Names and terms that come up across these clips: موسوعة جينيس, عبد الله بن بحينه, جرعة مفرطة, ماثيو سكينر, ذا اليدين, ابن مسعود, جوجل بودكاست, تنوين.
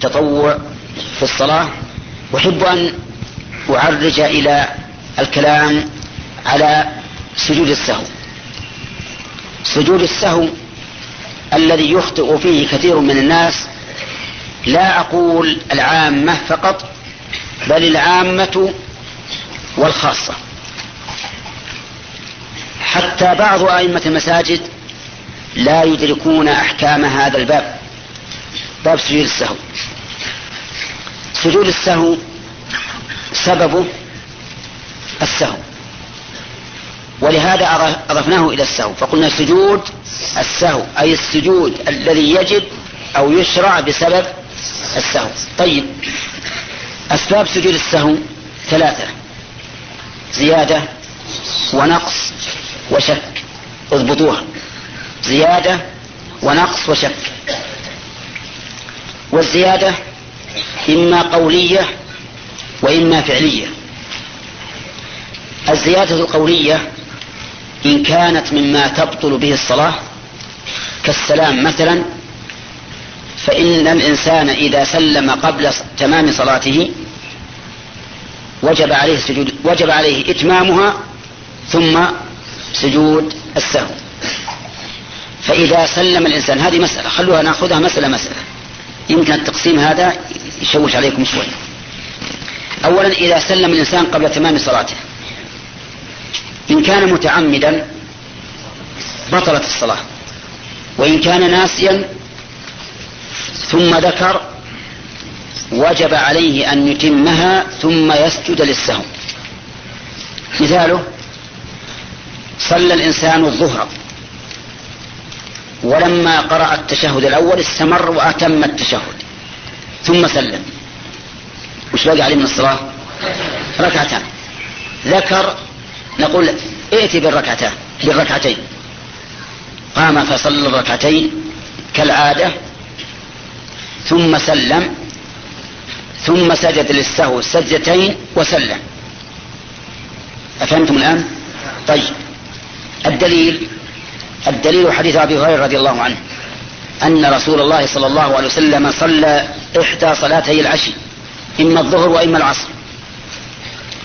تطوع في الصلاة. وأحب أن أعرج إلى الكلام على سجود السهو. سجود السهو الذي يخطئ فيه كثير من الناس، لا أقول العامة فقط بل العامة والخاصة، حتى بعض أئمة المساجد لا يدركون أحكام هذا الباب، باب سجود السهو. سجود السهو سببه السهو، ولهذا أضفناه إلى السهو فقلنا سجود السهو، أي السجود الذي يجب أو يشرع بسبب السهو. طيب، أسباب سجود السهو ثلاثة: زيادة ونقص وشك. اضبطوها: زيادة ونقص وشك. والزيادة إما قولية وإما فعلية. الزيادة القولية إن كانت مما تبطل به الصلاة كالسلام مثلا، فإن الإنسان إذا سلم قبل تمام صلاته وجب عليه إتمامها ثم سجود السهو. فإذا سلم الإنسان، هذه مسألة خلوها نأخذها مسألة مسألة، يمكن التقسيم هذا يشوش عليكم شوي. أولا، إذا سلم الإنسان قبل تمام صلاته إن كان متعمدا بطلت الصلاة، وإن كان ناسيا ثم ذكر وجب عليه أن يتمها ثم يسجد للسهو. مثاله: صلى الإنسان الظهر ولما قرأ التشهد الأول استمر وأتم التشهد ثم سلم، وش بقى عليه من الصلاة؟ ركعتان. ذكر، نقول ائت بالركعتين. قام فصلى الركعتين كالعادة ثم سلم ثم سجد للسهو سجدتين وسلم. أفهمتم الآن؟ طيب، الدليل حديث أبي هريرة رضي الله عنه أن رسول الله صلى الله عليه وسلم صلى إحدى صلاتي العشي، إما الظهر وإما العصر،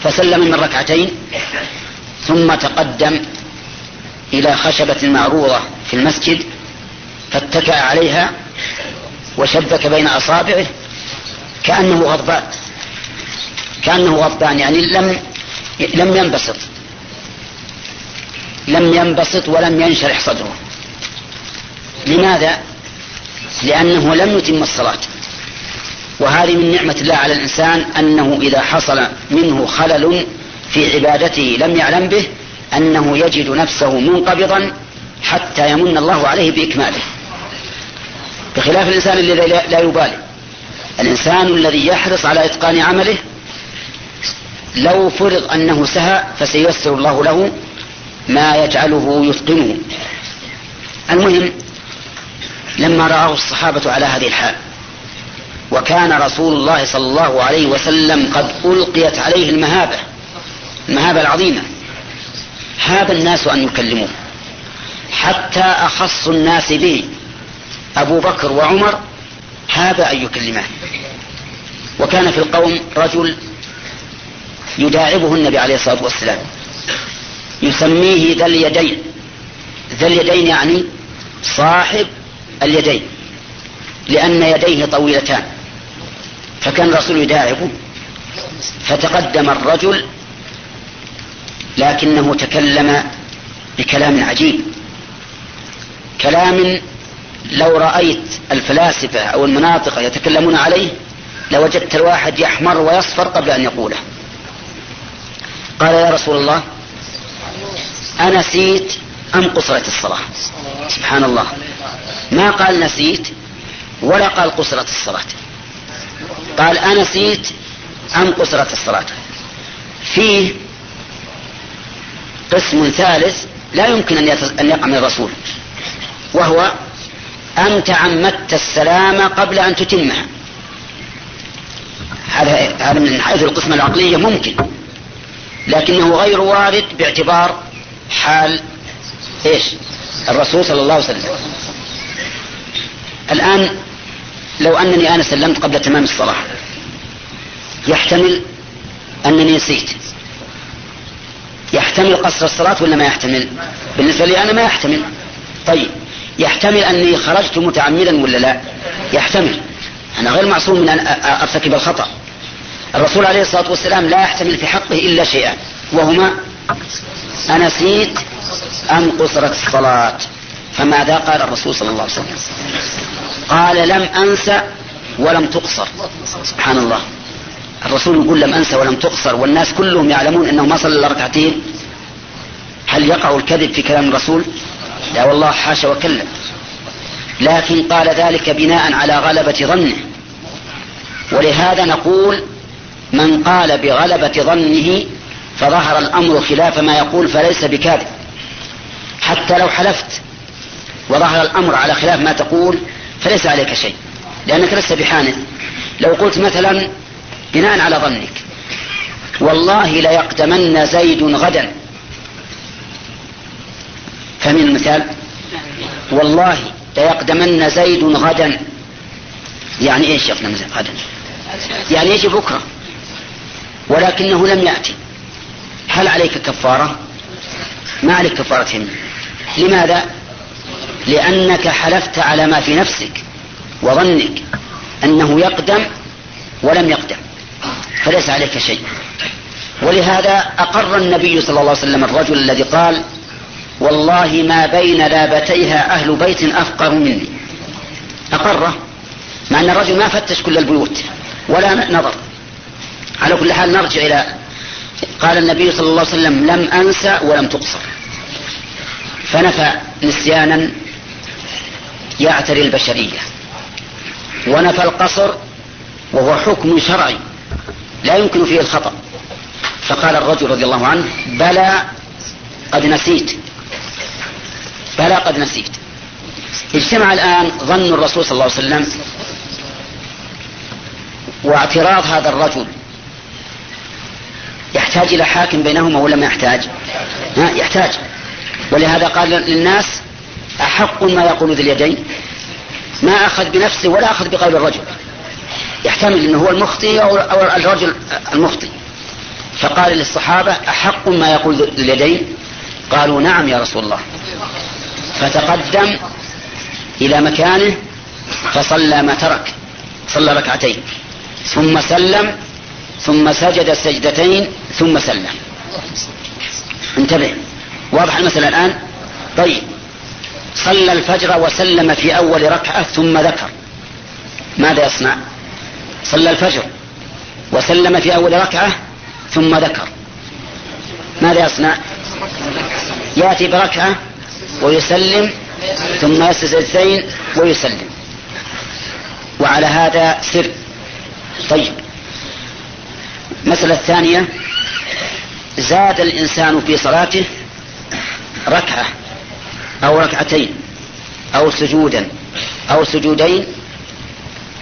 فسلم من ركعتين ثم تقدم إلى خشبة معروضة في المسجد فاتكأ عليها وشبك بين أصابعه كأنه غضبان، يعني لم ينبسط ولم ينشرح صدره. لماذا؟ لأنه لم يتم الصلاة. وهذه من نعمة الله على الإنسان أنه إذا حصل منه خلل في عبادته لم يعلم به أنه يجد نفسه منقبضا حتى يمن الله عليه بإكماله، بخلاف الإنسان الذي لا يبالي. الإنسان الذي يحرص على إتقان عمله لو فرض أنه سهى فسييسر الله له ما يجعله يتقنه. المهم، لما رآه الصحابة على هذه الحال وكان رسول الله صلى الله عليه وسلم قد ألقيت عليه المهابة العظيمة، هاب الناس أن يكلموه، حتى أخص الناس به أبو بكر وعمر هاب أن يكلمه. وكان في القوم رجل يداعبه النبي عليه الصلاة والسلام يسميه ذا اليدين، يعني صاحب اليدين، لأن يديه طويلتان. فكان الرسول يداعبه، فتقدم الرجل لكنه تكلم بكلام عجيب، كلام لو رأيت الفلاسفة أو المناطق يتكلمون عليه لوجدت الواحد يحمر ويصفر قبل أن يقوله. قال: يا رسول الله، أنسيت أم قصرت الصلاة؟ سبحان الله، ما قال نسيت ولا قال قصرت الصلاة، قال أنسيت أم قصرت الصلاة. فيه قسم ثالث لا يمكن أن يقع من الرسول، وهو أن تعمدت السلام قبل أن تتمها. هذا من حيث القسمة العقلية ممكن، لكنه غير وارد باعتبار حال الرسول صلى الله عليه وسلم. الآن لو أنني أنا سلمت قبل تمام الصلاة يحتمل أنني نسيت، يحتمل قصر الصلاة ولا ما يحتمل؟ بالنسبة لي أنا ما يحتمل. طيب يحتمل أني خرجت متعمدا ولا لا؟ يحتمل، أنا غير معصوم من أن أرتكب الخطأ. الرسول عليه الصلاة والسلام لا يحتمل في حقه إلا شيئا، وهما أنسيت أم قصرت الصلاة. فماذا قال الرسول صلى الله عليه وسلم؟ قال لم أنسى ولم تقصر. سبحان الله، الرسول يقول لم أنسى ولم تقصر والناس كلهم يعلمون أنه ما صلى ركعتين. هل يقع الكذب في كلام الرسول؟ لا والله، حاشا وكلا. لكن قال ذلك بناء على غلبة ظنه، ولهذا نقول من قال بغلبة ظنه فظهر الأمر خلاف ما يقول فليس بكاذب. حتى لو حلفت وظهر الأمر على خلاف ما تقول فليس عليك شيء، لأنك لست بحانث. لو قلت مثلا بناء على ظنك والله ليقدمن زيد غدا، فمن المثال والله ليقدمن زيد غدا، يعني ايش يقدم زيد غدا؟ يعني يجي بكرة، ولكنه لم يأتي. هل عليك كفارة؟ ما عليك كفارة يمين. لماذا؟ لأنك حلفت على ما في نفسك وظنك أنه يقدم ولم يقدم، فليس عليك شيء. ولهذا أقر النبي صلى الله عليه وسلم الرجل الذي قال والله ما بين لابتيها أهل بيت أفقر مني، أقره، مع أن الرجل ما فتش كل البيوت ولا نظر. على كل حال نرجع إلى قال النبي صلى الله عليه وسلم لم أنسى ولم تقصر، فنفى نسيانا يعتري البشرية، ونفى القصر وهو حكم شرعي لا يمكن فيه الخطأ. فقال الرجل رضي الله عنه بلى قد نسيت، بلى قد نسيت. اجتمع الآن ظن الرسول صلى الله عليه وسلم واعتراض هذا الرجل، يحتاج إلى حاكم بينهما ولا ما يحتاج؟ يحتاج. ولهذا قال للناس أحق ما يقول ذي اليدين، ما أخذ بنفسه ولا أخذ بقول الرجل، يحتمل أنه هو المخطئ أو الرجل المخطئ. فقال للصحابة أحق ما يقول ذي اليدين؟ قالوا نعم يا رسول الله. فتقدم إلى مكانه فصلى ما ترك، صلى ركعتين ثم سلم ثم سجد السجدتين ثم سلم. انتبه، واضح المسألة الآن؟ طيب صلى الفجر وسلم في أول ركعة ثم ذكر، ماذا يصنع؟ صلى الفجر وسلم في أول ركعة ثم ذكر، ماذا يصنع؟ يأتي بركعة ويسلم ثم يسجد السجدتين ويسلم، وعلى هذا سر. طيب مسألة الثانية، زاد الإنسان في صلاته ركعة أو ركعتين أو سجودا أو سجودين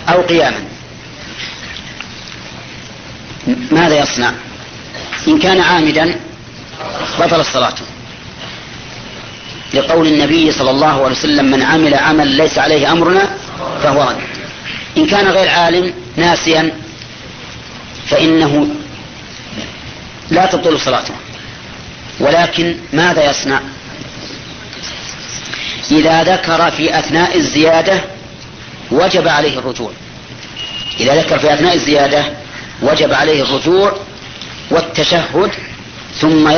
أو قياما، ماذا يصنع؟ إن كان عامدا بطل الصلاة، لقول النبي صلى الله عليه وسلم من عمل عمل ليس عليه أمرنا فهو رد. إن كان غير عالم ناسيا فإنه لا تبطل صلاته، ولكن ماذا يصنع؟ إذا ذكر في أثناء الزيادة وجب عليه الرجوع، إذا ذكر في أثناء الزيادة وجب عليه الرجوع والتشهد ثم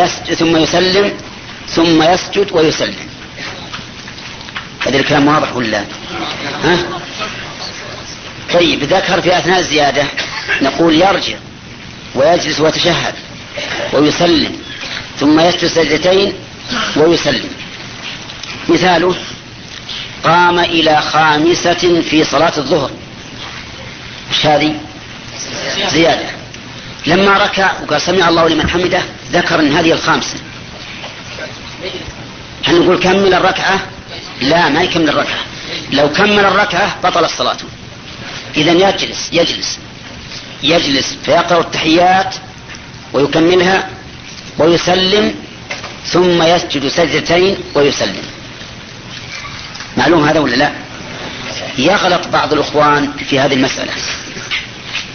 يسلم ثم يسجد ويسلم. هذا الكلام واضح ولا؟ ها؟ طيب ذكر في أثناء الزيادة، نقول يرجع ويجلس ويتشهد ويسلم ثم يسجد سجدتين ويسلم. مثاله قام إلى خامسة في صلاة الظهر، مش هذه زيادة؟ لما ركع وقال سمع الله لمن حمده ذكر أن هذه الخامسة، هل نقول كمل الركعة؟ لا، ما يكمل الركعة. لو كمل الركعة بطل صلاة. إذن يجلس يجلس يجلس فيقرأ التحيات ويكملها ويسلم ثم يسجد سجدتين ويسلم. معلوم هذا ولا لا؟ يغلط بعض الإخوان في هذه المسألة،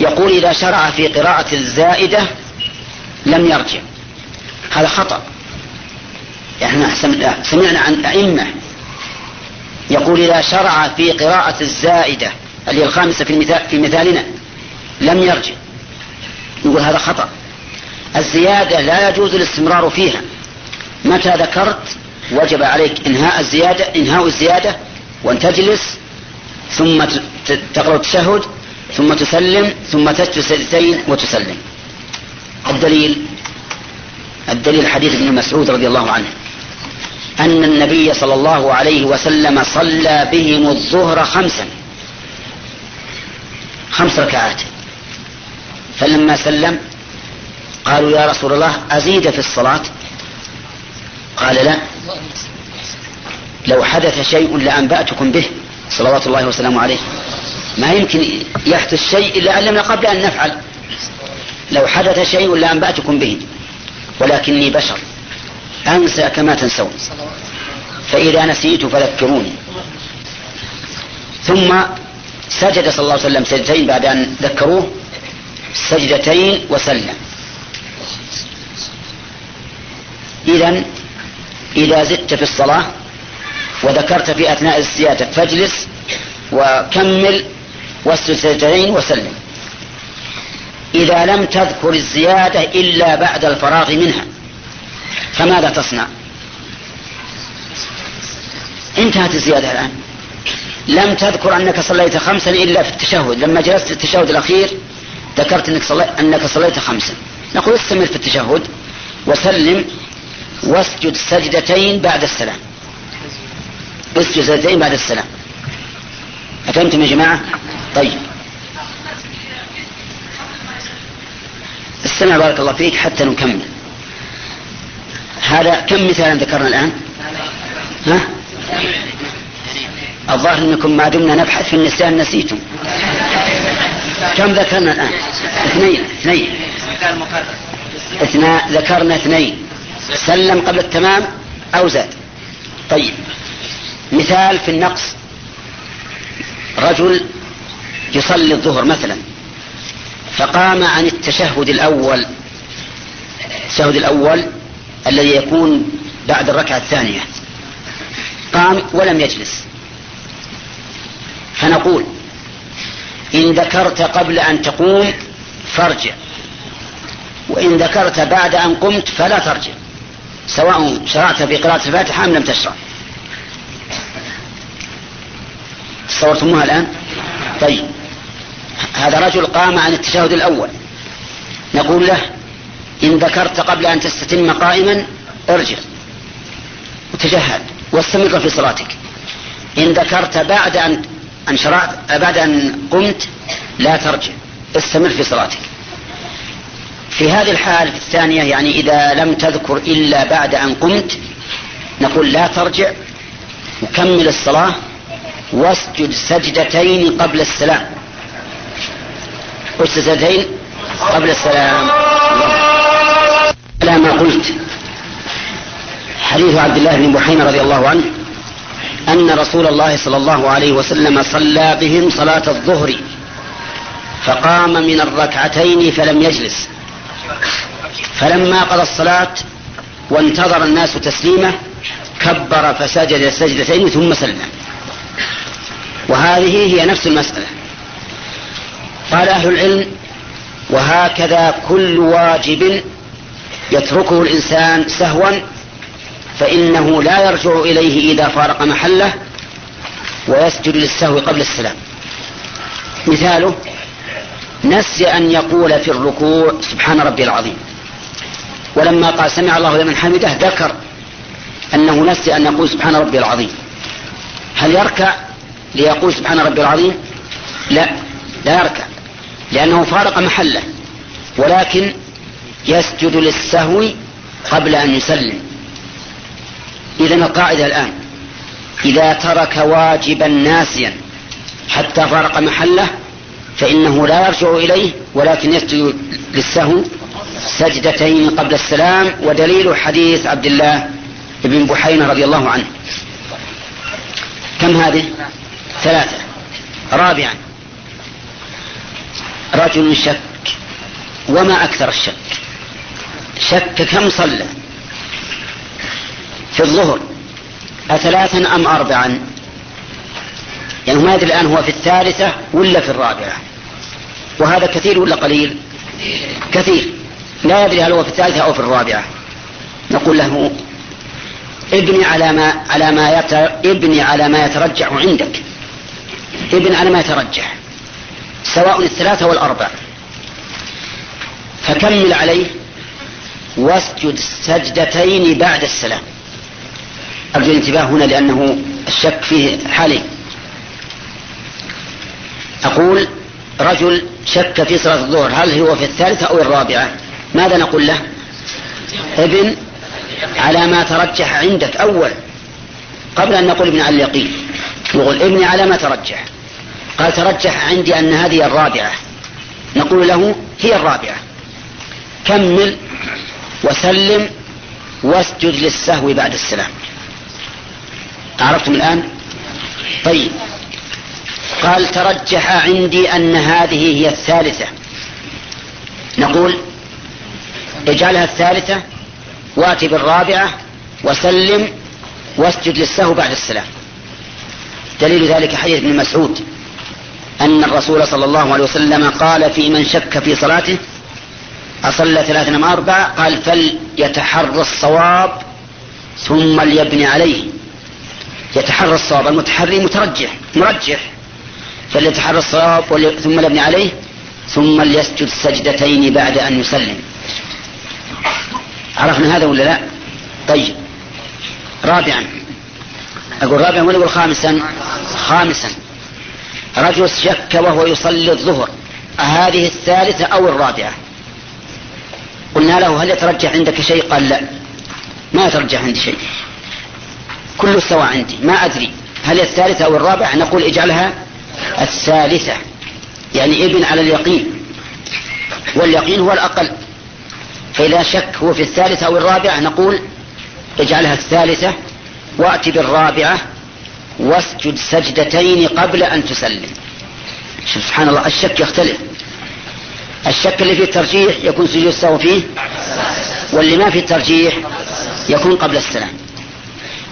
يقول إذا شرع في قراءة الزائدة لم يرجع، هذا خطأ. احنا سمعنا عن أئمة يقول إذا شرع في قراءة الزائدة اللي الخامسة في مثالنا لم يرجع، نقول هذا خطأ. الزيادة لا يجوز الاستمرار فيها، متى ذكرت وجب عليك انهاء الزيادة وان تجلس ثم تقرأ التشهد ثم تسلم ثم تسجد سجدتين وتسلم. الدليل حديث ابن مسعود رضي الله عنه أن النبي صلى الله عليه وسلم صلى بهم الظهر خمس ركعات، فلما سلم قالوا يا رسول الله أزيد في الصلاة؟ قال لا، لو حدث شيء لأنبأتكم به صلوات الله وسلامه عليه. ما يمكن يحدث شيء إلا علمنا قبل أن نفعل، لو حدث شيء لأنبأتكم به ولكني بشر أنسى كما تنسون، فإذا نسيت فذكروني. ثم سجد صلى الله عليه وسلم سجدتين بعد أن ذكروه، سجدتين وسلم. إذن إذا زدت في الصلاة وذكرت في أثناء الزيادة فاجلس وكمل واسجد سجدتين وسلم. إذا لم تذكر الزيادة إلا بعد الفراغ منها فماذا تصنع؟ انتهت الزيادة الآن، لم تذكر أنك صليت خمسا إلا في التشهد، لما جلست التشهد الأخير ذكرت أنك صليت خمسا، نقول استمر في التشهد وسلم واسجد سجدتين بعد السلام، اسجد سجدتين بعد السلام. أفهمتم يا جماعة؟ طيب استمع بارك الله فيك حتى نكمل. هذا كم مثالا ذكرنا الآن؟ ها؟ الظاهر أنكم ما دمنا نبحث في النسيان نسيتم. كم ذكرنا الآن؟ اثنين ذكرنا، اثنين سلم قبل التمام أو زاد. طيب مثال في النقص، رجل يصلي الظهر مثلا فقام عن التشهد الأول الذي يكون بعد الركعة الثانية، قام ولم يجلس، فنقول إن ذكرت قبل أن تقوم فارجع، وإن ذكرت بعد أن قمت فلا ترجع، سواء شرعت في قراءة الفاتحة أم لم تشرع. تصورتموها الآن؟ طيب هذا رجل قام عن التشهد الأول، نقول له إن ذكرت قبل أن تستتم قائما ارجع وتجهد واستمر في صلاتك، إن ذكرت بعد أن شرعت بعد أن قمت لا ترجع، استمر في صلاتك. في هذه الحالة الثانية، يعني إذا لم تذكر إلا بعد أن قمت، نقول لا ترجع وكمل الصلاة واسجد سجدتين قبل السلام، واسجد سجدتين قبل السلام. على ما قلت حديث عبد الله بن بحينه رضي الله عنه أن رسول الله صلى الله عليه وسلم صلى بهم صلاة الظهر فقام من الركعتين فلم يجلس، فلما قضى الصلاة وانتظر الناس تسليمه كبر فسجد سجدتين ثم سلم. وهذه هي نفس المسألة. قال أهل العلم وهكذا كل واجب يتركه الإنسان سهوا فإنه لا يرجع إليه إذا فارق محله، ويسجد للسهو قبل السلام. مثاله نسي أن يقول في الركوع سبحان ربي العظيم، ولما قال سمع الله لمن حمده ذكر أنه نسي أن يقول سبحان ربي العظيم، هل يركع ليقول سبحان ربي العظيم؟ لا يركع لأنه فارق محله، ولكن يسجد للسهو قبل أن يسلم. إذن القاعدة الآن إذا ترك واجبا ناسيا حتى فارق محله فإنه لا يرجع إليه، ولكن يسجد للسهو سجدتين قبل السلام. ودليل حديث عبد الله بن بحينه رضي الله عنه. كم هذه؟ ثلاثة. رابعا رجل شك، وما أكثر الشك، شك كم صلى في الظهر، أثلاثا أم أربعا، يعني ما أدري الآن هو في الثالثة ولا في الرابعة، وهذا كثير ولا قليل؟ كثير، لا يدري هل هو في الثالثة أو في الرابعة. نقول له ابني على ما يترجح عندك، ابن على ما يترجح سواء الثلاثة والأربعة، فكمل عليه واسجد السجدتين بعد السلام. أرجو الانتباه هنا لأنه الشك فيه حالي. أقول رجل شك في صلاة الظهر، هل هو في الثالثة أو الرابعة؟ ماذا نقول له؟ ابن على ما ترجح عندك أول، قبل أن نقول ابن على اليقين، نقول ابن على ما ترجح. قال ترجح عندي أن هذه الرابعة، نقول له هي الرابعة، كمل وسلم واسجد للسهو بعد السلام. عرفتم الآن؟ طيب، قال ترجح عندي أن هذه هي الثالثة، نقول اجعلها الثالثة واتي بالرابعة وسلم واسجد للسهو بعد السلام. دليل ذلك حديث ابن مسعود أن الرسول صلى الله عليه وسلم قال في من شك في صلاته أصلى ثلاثة أم أربعة، قال فليتحرى الصواب ثم ليبني عليه. يتحرى الصواب، المتحري مترجح، مرجح، فليتحرى الصواب ثم ليبني عليه ثم ليسجد سجدتين بعد أن يسلم. عرفنا هذا ولا لا؟ طيب، رابعا، أقول رابعا ولا أقول خامسا؟ خامسا، رجل شك وهو يصلي الظهر، هذه الثالثة أو الرابعة؟ قلنا له هل يترجح عندك شيء؟ قال لا، ما يترجح عندي شيء، كله سواء عندي، ما أدري هل الثالثة أو الرابعة. نقول اجعلها الثالثة، يعني ابن على اليقين، واليقين هو الأقل، فإذا شك هو في الثالثة أو الرابعة نقول اجعلها الثالثة وأتي بالرابعة واسجد سجدتين قبل أن تسلم. سبحان الله، الشك يختلف، الشك اللي فيه الترجيح يكون سجود السهو فيه، واللي ما فيه الترجيح يكون قبل السلام.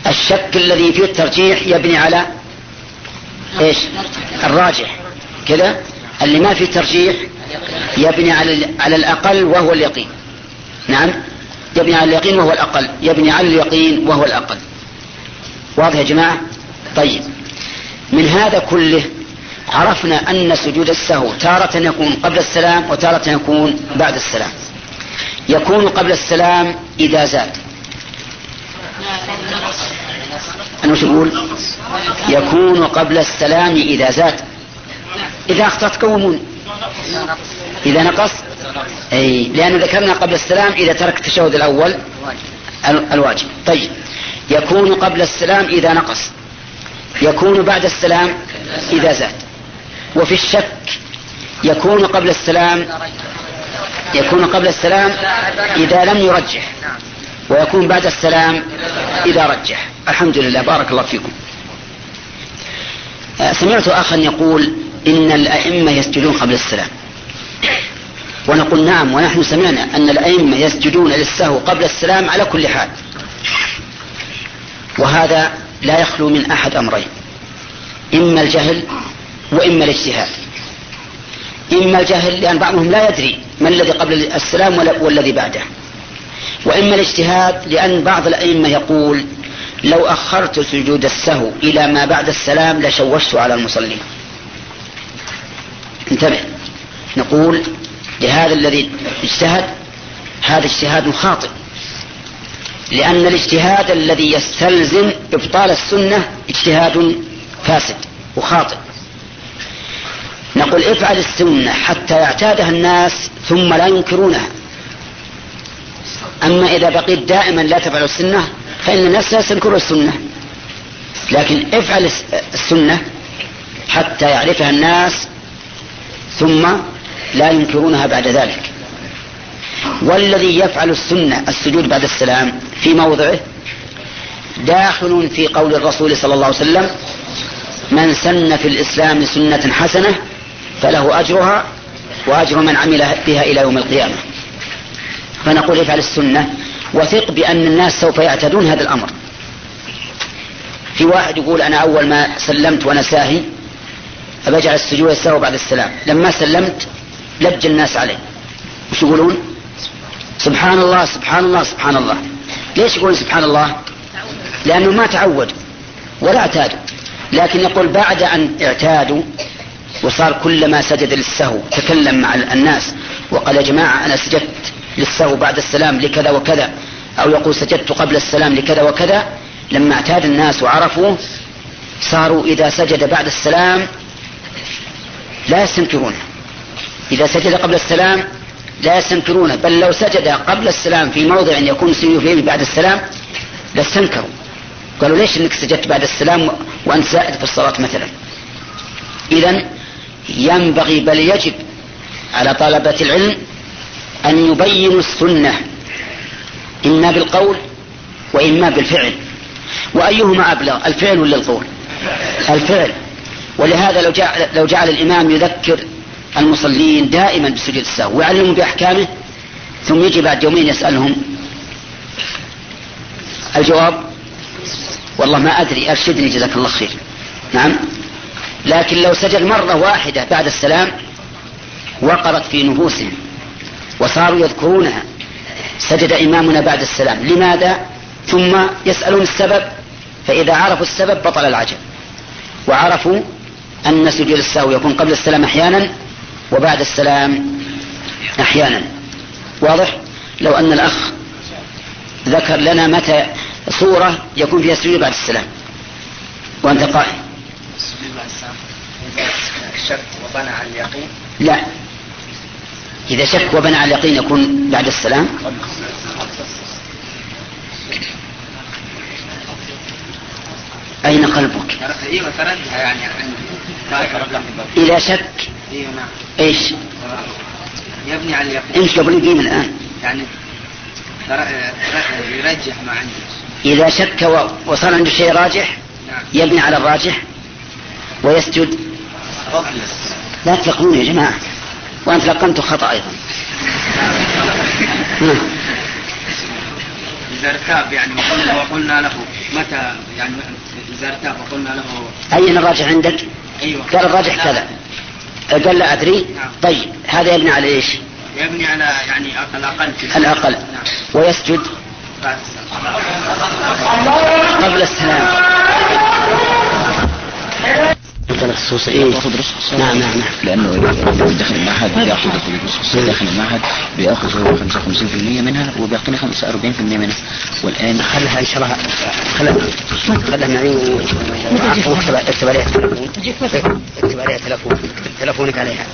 الشك الذي فيه الترجيح يبني على ايش؟ الراجح كذا، اللي ما فيه الترجيح يبني على الأقل وهو اليقين. نعم، يبني على اليقين وهو الأقل، يبني على اليقين وهو الأقل. واضح يا جماعة؟ طيب، من هذا كله عرفنا أن سجود السهو تارة يكون قبل السلام وتارة يكون بعد السلام. يكون قبل السلام إذا زاد، أنا وش أقول؟ يكون قبل السلام إذا زاد، إذا أخطأت كومون، إذا نقص، أي لأنه ذكرنا قبل السلام إذا ترك التشهد الأول الواجب. طيب، يكون قبل السلام إذا نقص، يكون بعد السلام إذا زاد. وفي الشك يكون قبل السلام إذا لم يرجح، ويكون بعد السلام إذا رجح. الحمد لله، بارك الله فيكم. سمعت أخا يقول إن الأئمة يسجدون قبل السلام، ونقول نعم، ونحن سمعنا أن الأئمة يسجدون للسهو قبل السلام على كل حال، وهذا لا يخلو من أحد أمرين، إما الجهل وإما الاجتهاد. إما الجهل لأن بعضهم لا يدري ما الذي قبل السلام والذي بعده، وإما الاجتهاد لأن بعض الأئمة يقول لو أخرت سجود السهو إلى ما بعد السلام لشوشت على المصلين. انتبه، نقول لهذا الذي اجتهد هذا اجتهاد خاطئ، لأن الاجتهاد الذي يستلزم إبطال السنة اجتهاد فاسد وخاطئ. نقول افعل السنة حتى يعتادها الناس ثم لا ينكرونها، أما إذا بقيت دائما لا تفعل السنة فإن الناس لا سنكر السنة، لكن افعل السنة حتى يعرفها الناس ثم لا ينكرونها بعد ذلك. والذي يفعل السنة السجود بعد السلام في موضعه داخل في قول الرسول صلى الله عليه وسلم من سن في الإسلام سنة حسنة فله أجرها وأجر من عمل بها إلى يوم القيامة. فنقول افعل السنة وثق بأن الناس سوف يعتدون هذا الأمر. في واحد يقول أنا أول ما سلمت وأنا ساهي أبجعل السجود السهو بعد السلام، لما سلمت لج الناس عليه، وش يقولون؟ سبحان الله سبحان الله سبحان الله. ليش يقولون سبحان الله؟ لأنه ما تعود ولا اعتاد، لكن يقول بعد أن اعتادوا وصار كلما سجد للسهو تكلم مع الناس وقال يا جماعة أنا سجدت للسهو بعد السلام لكذا وكذا، أو يقول سجدت قبل السلام لكذا وكذا. لما اعتاد الناس وعرفوا صاروا إذا سجد بعد السلام لا يستنكرونه، إذا سجد قبل السلام لا يستنكرونه، بل لو سجد قبل السلام في موضع يكون سجده فيه بعد السلام لاستنكروا، قالوا ليش انك سجدت بعد السلام وانت زائد في الصلاة مثلا. إذن ينبغي بل يجب على طلبة العلم أن يبينوا السنة إما بالقول وإما بالفعل، وأيهما أبلغ الفعل ولا القول؟ الفعل. ولهذا لو جعل الإمام يذكر المصلين دائما بسجود السهو ويعلمهم بأحكامه ثم يجي بعد يومين يسألهم، الجواب والله ما أدري أرشدني جزاك الله خير. نعم، لكن لو سجل مرة واحدة بعد السلام وقرت في نفوسهم وصاروا يذكرونها، سجد إمامنا بعد السلام لماذا؟ ثم يسألون السبب، فإذا عرفوا السبب بطل العجب، وعرفوا أن سجود السهو يكون قبل السلام أحيانا وبعد السلام أحيانا. واضح؟ لو أن الأخ ذكر لنا متى صورة يكون فيها سجود بعد السلام وأنت قائم. السجود بعد السلام إذا شك وبنى على اليقين؟ لا، إذا شك وبنى على اليقين يكون بعد السلام. أين قلبك؟ إذا شك إيش يبني على اليقين؟ إيش قبل الدين الآن؟ يعني يرجح ما عنده. إذا شك وصار عنده شيء راجح يبني على الراجح ويسجد. لا تلقون يا جماعة، وأنت لقنت خطأ أيضا. إذا ارتاب يعني وقلنا له متى، يعني إذا ارتاب وقلنا له أين الراجح عندك؟ أيوة. قال الراجح كذا، قال لا أدري. طيب هذا يبني على إيش؟ يبني على يعني الأقل في الأقل. ويسجد قبل السلام. نعم نعم، لأنه دخل المعهد بيأخذ 55% منها وبيعطيني 45% منها، والآن خلها إن شاء الله، خلها معي واكتب عليها تلفون، اكتب عليها تلفونك عليها،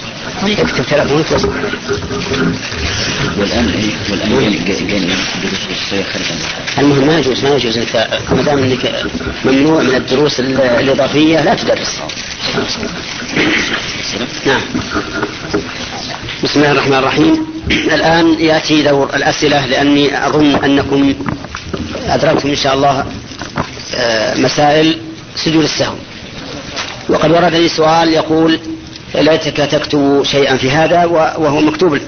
اكتب تلفونك. والآن جاني دروس خصوصية خارج المعهد. المهم ما يجوز أنت ما دام أنك ممنوع من الدروس الإضافية لا تدرس. نعم. بسم الله الرحمن الرحيم. الآن يأتي دور الأسئلة، لأني أظن أنكم أدركتم إن شاء الله مسائل سجود السهو. وقد ورد لي سؤال يقول ليتك تكتب شيئا في هذا، وهو مكتوب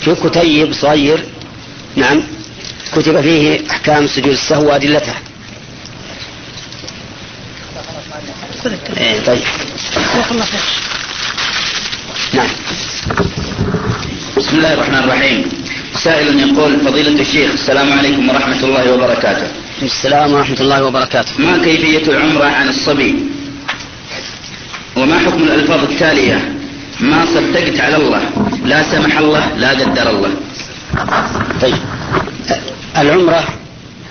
في كتيب صغير. نعم، كتب فيه أحكام سجود السهو وأدلته. ايه طيب. نعم. بسم الله الرحمن الرحيم. سائل يقول فضيلة الشيخ السلام عليكم ورحمة الله وبركاته. السلام ورحمة الله وبركاته. ما كيفية العمرة عن الصبي؟ وما حكم الألفاظ التالية ما صدقت على الله، لا سمح الله، لا قدر الله؟ طيب، العمرة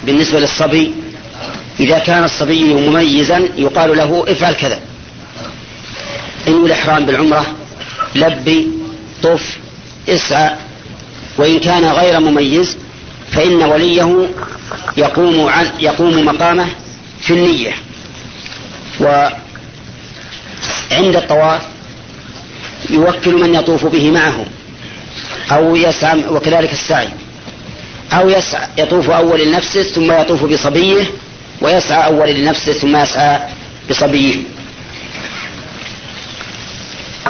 بالنسبة للصبي إذا كان الصبي مميزا يقال له افعل كذا. إن الإحرام بالعمرة لبي طف اسعى، وإن كان غير مميز فإن وليه يقوم مقامه في النية. وعند الطواف يوكل من يطوف به معه، أو يسعى، وكذلك السعي، أو يسعى يطوف أول لنفسه ثم يطوف بصبيه، ويسعى أول لنفسه ثم يسعى بصبيه.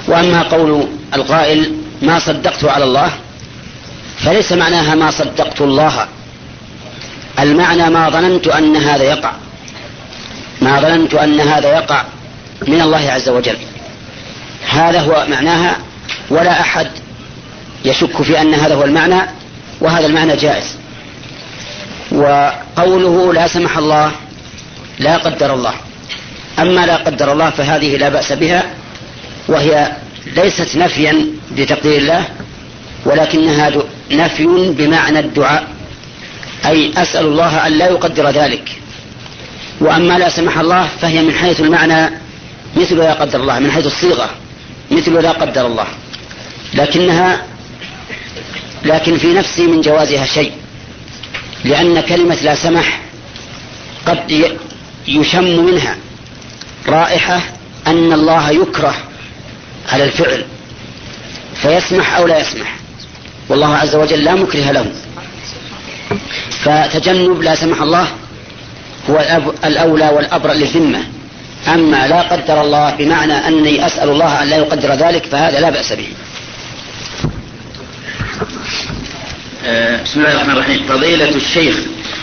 وأما قول القائل ما صدقت على الله فليس معناها ما صدقت الله، المعنى ما ظننت أن هذا يقع، ما ظننت أن هذا يقع من الله عز وجل، هذا هو معناها، ولا أحد يشك في أن هذا هو المعنى، وهذا المعنى جائز. وقوله لا سمح الله لا قدر الله، أما لا قدر الله فهذه لا بأس بها، وهي ليست نفيا لتقدير الله، ولكنها نفي بمعنى الدعاء، أي أسأل الله أن لا يقدر ذلك. وأما لا سمح الله فهي من حيث المعنى مثل لا قدر الله، من حيث الصيغة مثل لا قدر الله، لكن في نفسي من جوازها شيء، لأن كلمة لا سمح قد يشم منها رائحة أن الله يكره على الفعل، فيسمح أو لا يسمح، والله عز وجل لا مكره له، فتجنب لا سمح الله هو الأولى والأبرأ للذمة. أما لا قدر الله بمعنى أني أسأل الله أن لا يقدر ذلك فهذا لا بأس به. بسم الله الرحمن الرحيم. فضيلة الشيخ،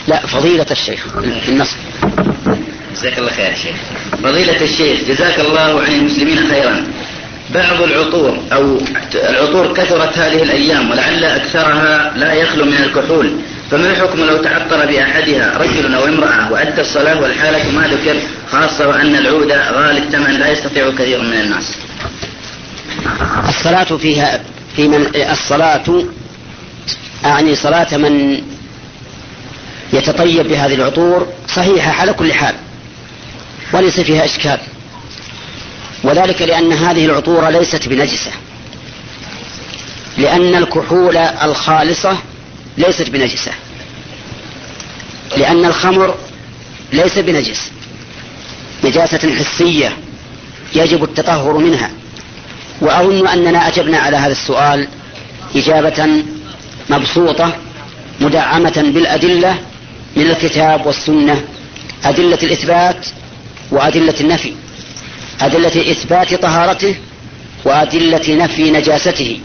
لا فضيلة الشيخ في النصب. جزاك الله خير يا شيخ. فضيلة الشيخ جزاك الله عن المسلمين خيرا، بعض العطور أو العطور كثرت هذه الأيام ولعل أكثرها لا يخلو من الكحول، فما الحكم لو تعطر بأحدها رجل أو امرأة وأدى الصلاة والحالة ما ذكر، خاصة وأن العود غالي الثمن لا يستطيع كثير من الناس؟ الصلاة فيها في من الصلاة أعني صلاة من يتطيب بهذه العطور صحيحة على كل حال، وليس فيها إشكال، وذلك لأن هذه العطور ليست بنجسة، لأن الكحول الخالصة ليست بنجسة، لأن الخمر ليس بنجس نجاسة حسية يجب التطهر منها. وأظن أننا أجبنا على هذا السؤال إجابة مبسوطة مدعمة بالأدلة من الكتاب والسنة، أدلة الإثبات وأدلة النفي، أدلة إثبات طهارته وأدلة نفي نجاسته،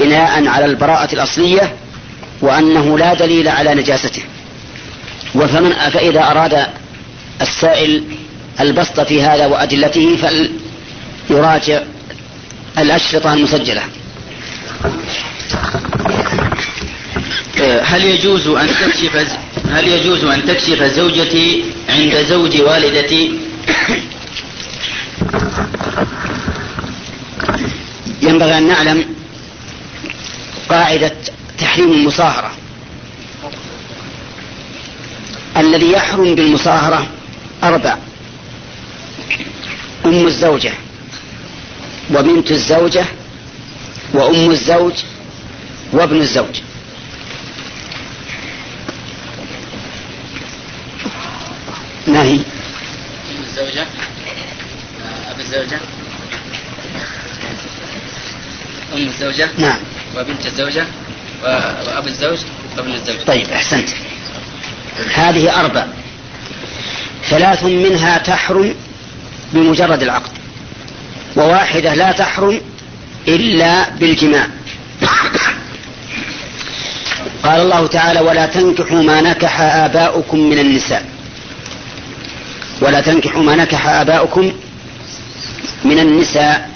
بناء على البراءة الأصلية وأنه لا دليل على نجاسته. فإذا أراد السائل البسط في هذا وأدلته فليراجع الأشرطة المسجلة. هل يجوز أن تكشف زوجتي عند زوج والدتي؟ ينبغي أن نعلم قاعدة تحريم المصاهرة، الذي يحرم بالمصاهرة أربع: أم الزوجة وبنت الزوجة وأم الزوج وابن الزوج. نهي أم الزوجة، أب الزوجة، أم الزوجة، نعم، وبنت الزوجة وأب الزوج وابن الزوج. طيب أحسنت، هذه أربع، ثلاث منها تحرم بمجرد العقد، وواحدة لا تحرم إلا بالجماع. قال الله تعالى: ولا تنكحوا ما نكح آباؤكم من النساء، ولا تنكحوا ما نكح آباؤكم من النساء.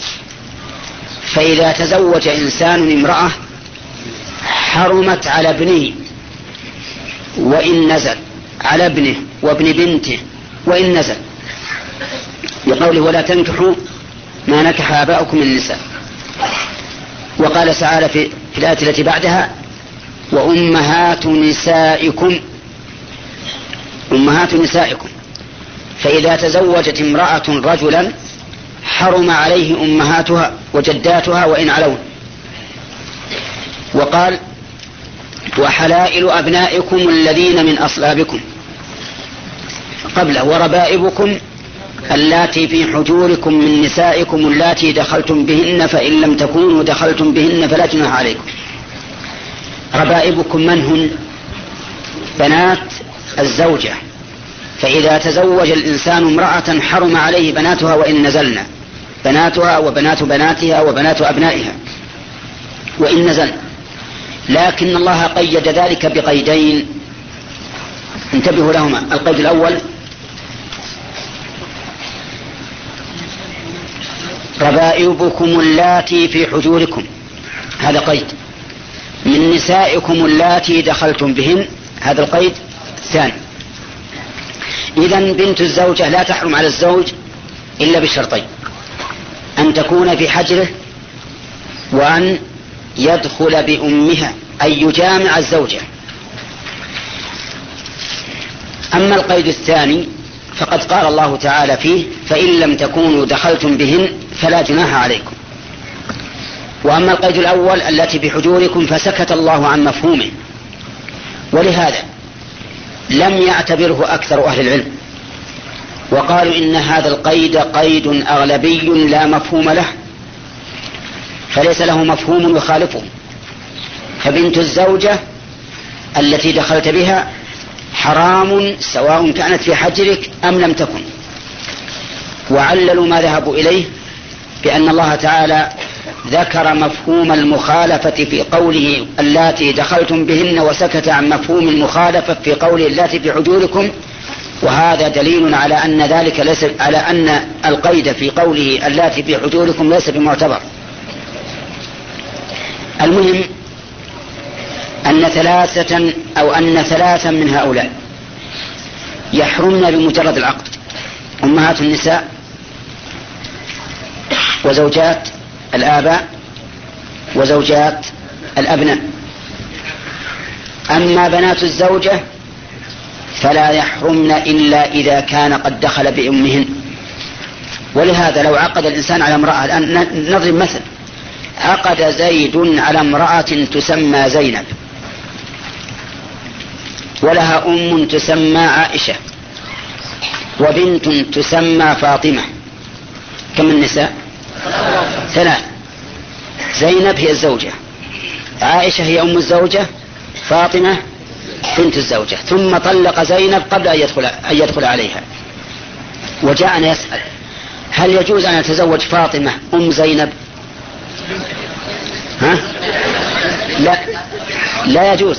فإذا تزوج إنسان امرأة حرمت على ابنه وإن نزل، على ابنه وابن بنته وإن نزل، لقوله ولا تنكحوا ما نكح آباؤكم من النساء. وقال تعالى في الآية التي بعدها: وأمهات نسائكم، أمهات نسائكم. فإذا تزوجت امرأة رجلا حرم عليه أمهاتها وجداتها وإن علون. وقال: وحلائل أبنائكم الذين من أصلابكم قبله، وربائبكم اللاتي في حجوركم من نسائكم اللاتي دخلتم بهن، فإن لم تكونوا دخلتم بهن فلا جناح عليكم. ربائبكم من هن؟ بنات الزوجة. فإذا تزوج الإنسان امرأة حرم عليه بناتها وإن نزلنا، بناتها وبنات بناتها وبنات أبنائها وإن نزل، لكن الله قيد ذلك بقيدين انتبهوا لهما. القيد الأول ربائبكم اللاتي في حجوركم، هذا قيد. من نسائكم اللاتي دخلتم بهن، هذا القيد الثاني. إذن بنت الزوجة لا تحرم على الزوج إلا بشرطين: أن تكون في حجره، وأن يدخل بأمها أي يجامع الزوجة. أما القيد الثاني فقد قال الله تعالى فيه: فإن لم تكونوا دخلتم بهن فلا جناح عليكم. وأما القيد الأول التي بحجوركم فسكت الله عن مفهومه، ولهذا لم يعتبره أكثر أهل العلم، وقالوا إن هذا القيد قيد أغلبي لا مفهوم له، فليس له مفهوم يخالفه. فبنت الزوجة التي دخلت بها حرام سواء كانت في حجرك أم لم تكن. وعللوا ما ذهبوا إليه بأن الله تعالى ذكر مفهوم المخالفة في قوله اللاتي دخلتم بهن، وسكت عن مفهوم المخالفة في قوله اللاتي في حجوركم، وهذا دليل على أن ذلك ليس، على أن القيد في قوله اللاتي في حجوركم ليس بمعتبر. المهم أن ثلاثا من هؤلاء يحرمن بمجرد العقد: أمهات النساء، وزوجات الآباء، وزوجات الأبناء. أما بنات الزوجة فلا يحرمن إلا إذا كان قد دخل بأمهن. ولهذا لو عقد الإنسان على امرأة، الآن نضرب مثل: عقد زيد على امرأة تسمى زينب، ولها أم تسمى عائشة، وبنت تسمى فاطمة. كم النساء؟ ثلاث. زينب هي الزوجة، عائشة هي أم الزوجة، فاطمة بنت الزوجة. ثم طلق زينب قبل أن يدخل عليها، وجاءنا يسأل: هل يجوز أن أتزوج فاطمة أم زينب؟ ها؟ لا يجوز.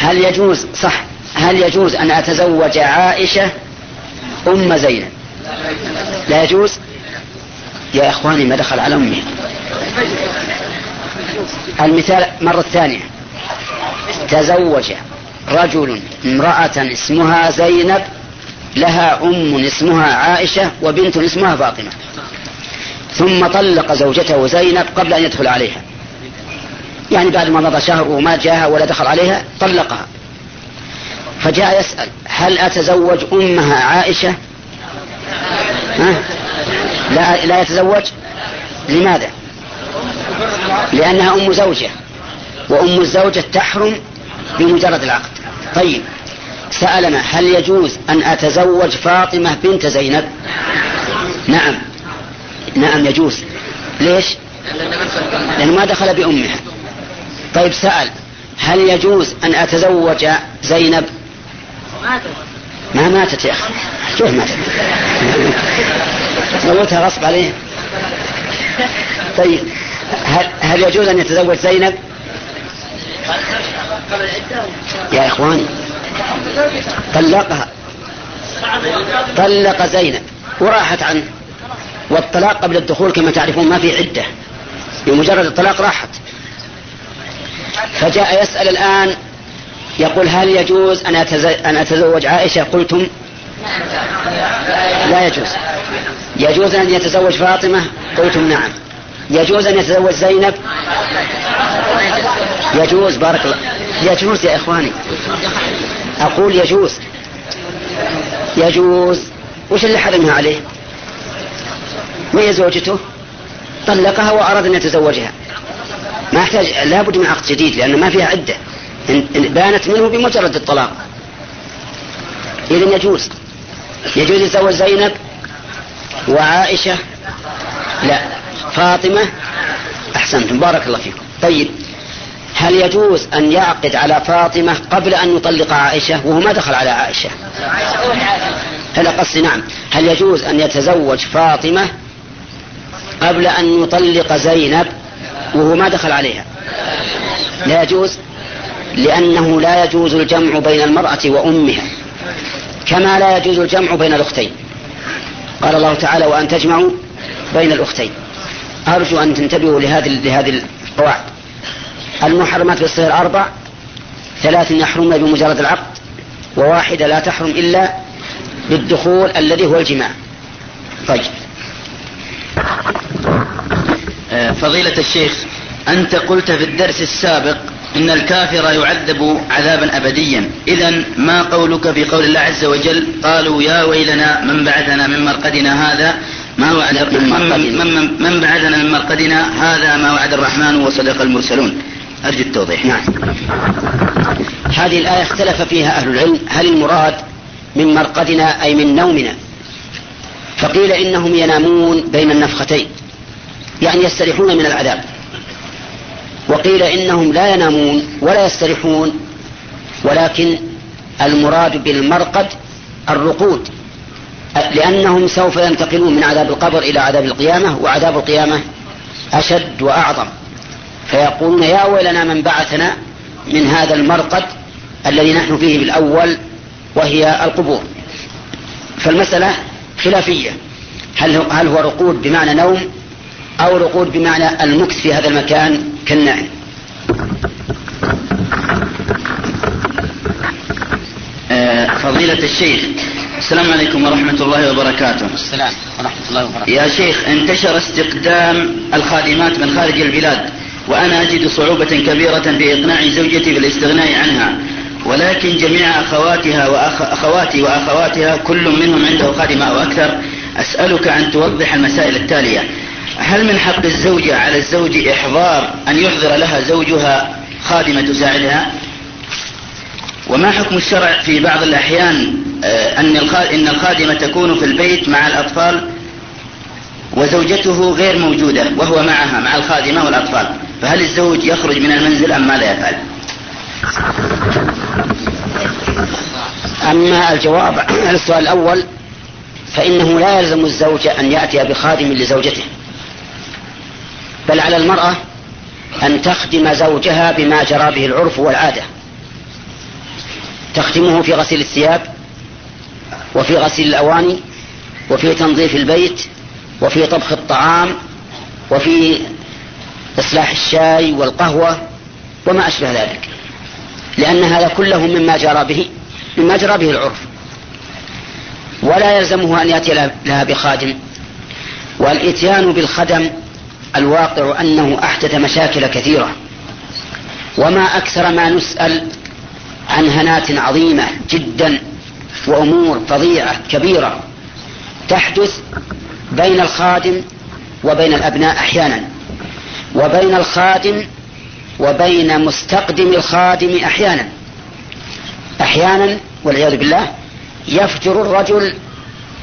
هل يجوز؟ صح. هل يجوز أن أتزوج عائشة أم زينب؟ لا يجوز. يا إخواني ما دخل على أمي. المثال مرة ثانية: تزوج رجل امرأة اسمها زينب، لها أم اسمها عائشة، وبنت اسمها فاطمة، ثم طلق زوجته زينب قبل أن يدخل عليها، يعني بعد ما مضى شهر وما جاءها ولا دخل عليها طلقها. فجاء يسأل: هل أتزوج أمها عائشة؟ لا يتزوج. لماذا؟ لأنها أم زوجة، وأم الزوجة تحرم بمجرد العقد. طيب، سألنا: هل يجوز أن أتزوج فاطمة بنت زينب؟ نعم يجوز. ليش؟ لأن ما دخل بأمها. طيب، سأل: هل يجوز أن أتزوج زينب؟ ما ماتت يا أخي، كيف ماتت؟ زوجتها غصب عليه. طيب، هل يجوز أن يتزوج زينب؟ يا إخواني طلقها، طلق زينب وراحت عنه. والطلاق قبل الدخول كما تعرفون ما في عدة، بمجرد الطلاق راحت. فجاء يسأل الآن يقول: هل يجوز أن أتزوج عائشة؟ قلتم لا يجوز. يجوز أن يتزوج فاطمة؟ قلتم نعم. يجوز أن يتزوج زينب؟ يجوز. بارك الله، يجوز يا إخواني، أقول يجوز. يجوز. وش اللي حرمها عليه؟ وهي زوجته، طلقها وأراد أن يتزوجها، ما احتاج، لابد من عقد جديد، لأن ما فيها عدة، بانت منه بمجرد الطلاق. إذن يجوز يتزوج زينب وعائشة، لا فاطمة. أحسنتم، بارك الله فيكم. طيب، هل يجوز أن يعقد على فاطمة قبل أن يطلق عائشة وهو ما دخل على عائشة؟ هل قصدي نعم، هل يجوز أن يتزوج فاطمة قبل أن يطلق زينب وهو ما دخل عليها؟ لا يجوز، لأنه لا يجوز الجمع بين المرأة وأمها، كما لا يجوز الجمع بين الأختين. قال الله تعالى وأن تجمعوا بين الأختين. أرجو أن تنتبهوا لهذه القواعد. المحرمات بالصغير 4، 3 يحرمن بمجرد العقد، و1 لا تحرم إلا بالدخول الذي هو الجماع. طيب، فضيلة الشيخ، أنت قلت في الدرس السابق إن الكافر يعذب عذابا أبديا، إذن ما قولك في قول الله عز وجل قالوا يا ويلنا من بعثنا من مرقدنا هذا ما وعد من بعثنا من مرقدنا هذا ما وعد الرحمن وصدق المرسلون؟ أرجو التوضيح. نعم، هذه الآية اختلف فيها أهل العلم هل المراد من مرقدنا أي من نومنا، فقيل إنهم ينامون بين النفختين يعني يستريحون من العذاب، وقيل إنهم لا ينامون ولا يستريحون، ولكن المراد بالمرقد الرقود، لأنهم سوف ينتقلون من عذاب القبر إلى عذاب القيامة، وعذاب القيامة أشد وأعظم، فيقولون يا ويلنا من بعثنا من هذا المرقد الذي نحن فيه بالأول وهي القبور. فالمسألة خلافية، هل هو رقود بمعنى نوم أو رقود بمعنى المكث في هذا المكان كالنعم. فضيلة الشيخ، السلام عليكم ورحمة الله وبركاته. السلام ورحمة الله وبركاته. يا شيخ، انتشر استقدام الخادمات من خارج البلاد، وأنا أجد صعوبة كبيرة بإقناع زوجتي بالاستغناء عنها، ولكن جميع أخواتي وأخواتها كل منهم عنده خادمة أو أكثر. أسألك أن توضح المسائل التالية: هل من حق الزوجة على الزوج إحضار أن يحضر لها زوجها خادمة تساعدها؟ وما حكم الشرع في بعض الأحيان أن الخادمة تكون في البيت مع الأطفال وزوجته غير موجودة وهو معها مع الخادمة والأطفال، فهل الزوج يخرج من المنزل أم ماذا يفعل؟ أما الجواب على السؤال الأول فإنه لا يلزم الزوج أن يأتي بخادم لزوجته، بل على المرأة أن تخدم زوجها بما جرى به العرف والعادة، تخدمه في غسيل الثياب وفي غسيل الأواني وفي تنظيف البيت وفي طبخ الطعام وفي إصلاح الشاي والقهوة وما أشبه ذلك، لأن هذا كله مما جرى به العرف، ولا يلزمه أن يأتي لها بخادم. والإتيان بالخدم الواقع أنه أحدث مشاكل كثيرة، وما أكثر ما نسأل عن هنات عظيمة جدا وأمور فظيعة كبيرة تحدث بين الخادم وبين الأبناء أحيانا، وبين الخادم وبين مستقدم الخادم أحيانا والعياذ بالله يفجر الرجل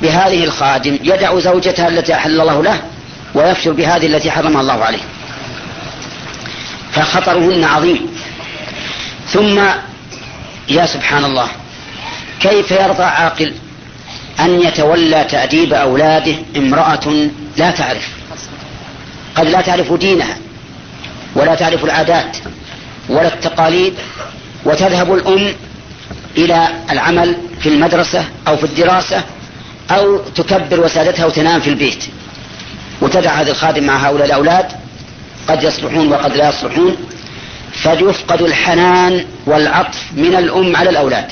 بهذه الخادم، يدع زوجته التي أحل الله له ويفجر بهذه التي حرمها الله عليه، فخطرهن عظيم. ثم يا سبحان الله، كيف يرضى عاقل أن يتولى تأديب أولاده امرأة لا تعرف، قد لا تعرف دينها ولا تعرف العادات ولا التقاليد، وتذهب الأم إلى العمل في المدرسة أو في الدراسة أو تكبر وسادتها وتنام في البيت، وتدع هذا الخادم مع هؤلاء الأولاد قد يصلحون وقد لا يصلحون، فيفقد الحنان والعطف من الأم على الأولاد،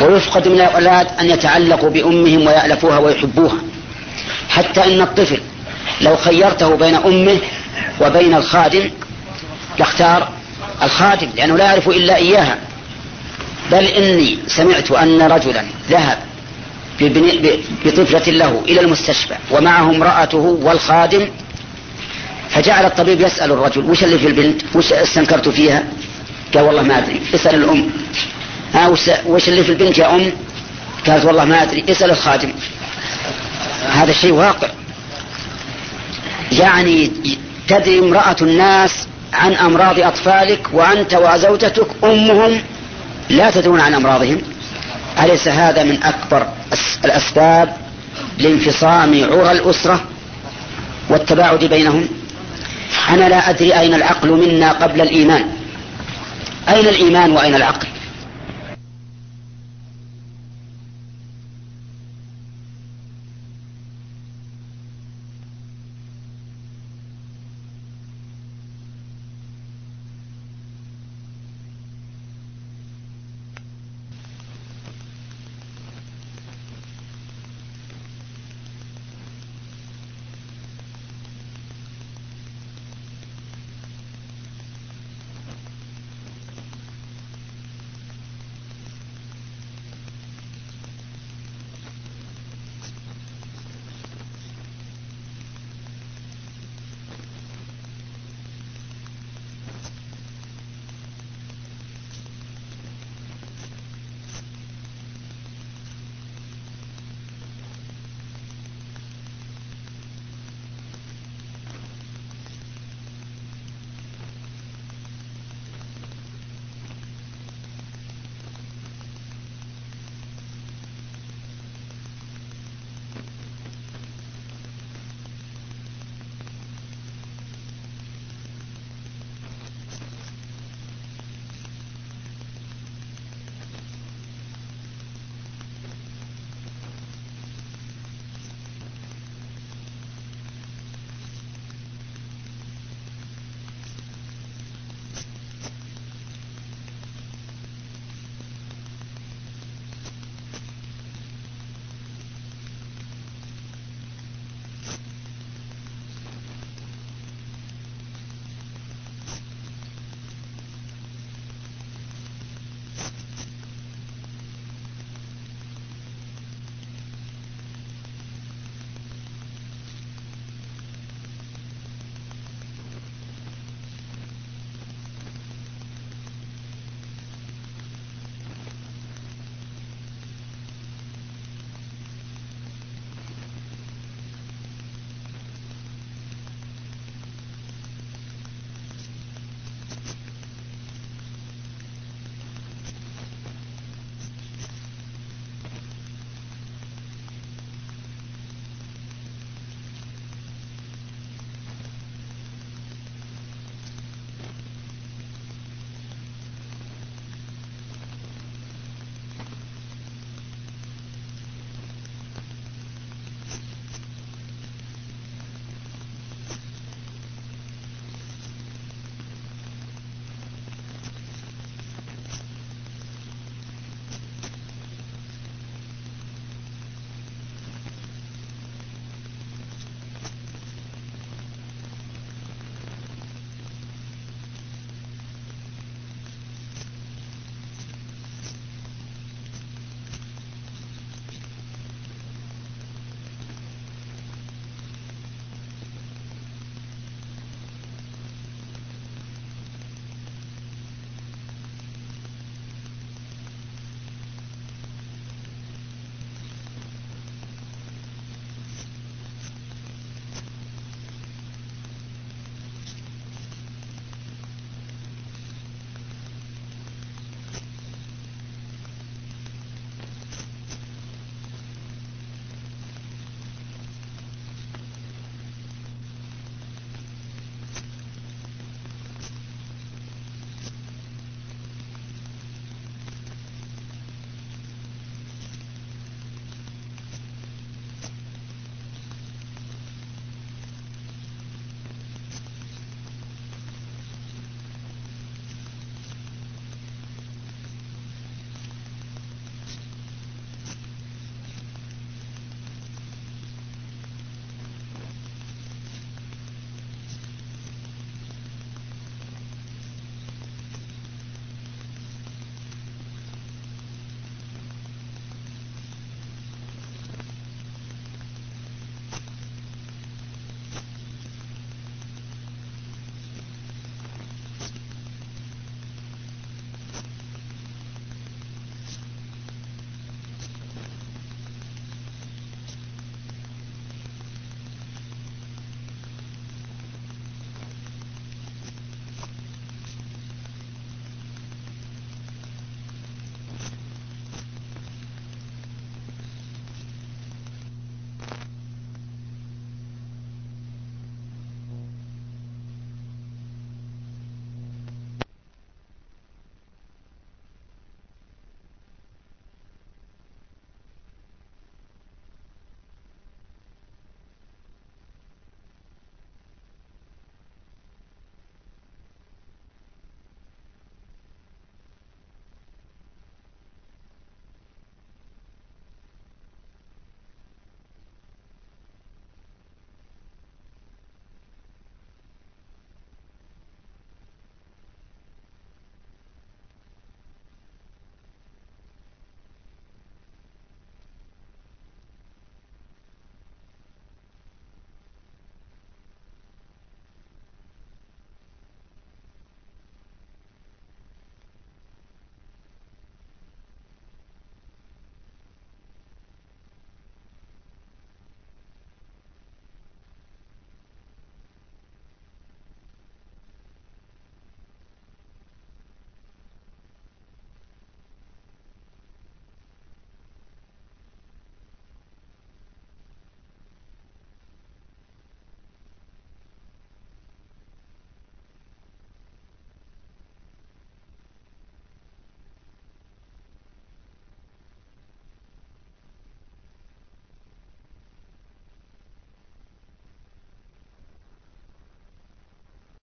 ويفقد من الأولاد أن يتعلقوا بأمهم ويألفوها ويحبوها، حتى إن الطفل لو خيرته بين أمه وبين الخادم لاختار الخادم لأنه لا يعرف إلا إياها. بل إني سمعت أن رجلا ذهب بطفلة له إلى المستشفى ومعه امرأته والخادم، فجعل الطبيب يسأل الرجل وش اللي في البنت، وش استنكرت فيها؟ قال والله ما أدري، اسأل الأم. وش اللي في البنت يا أم؟ قالت والله ما أدري، اسأل الخادم. هذا الشيء واقع، يعني تدري امرأة الناس عن أمراض أطفالك وأنت وزوجتك أمهم لا تدرون عن أمراضهم، أليس هذا من أكبر الأسباب لانفصام عرى الأسرة والتباعد بينهم؟ أنا لا أدري أين العقل منا قبل الإيمان، أين الإيمان وأين العقل؟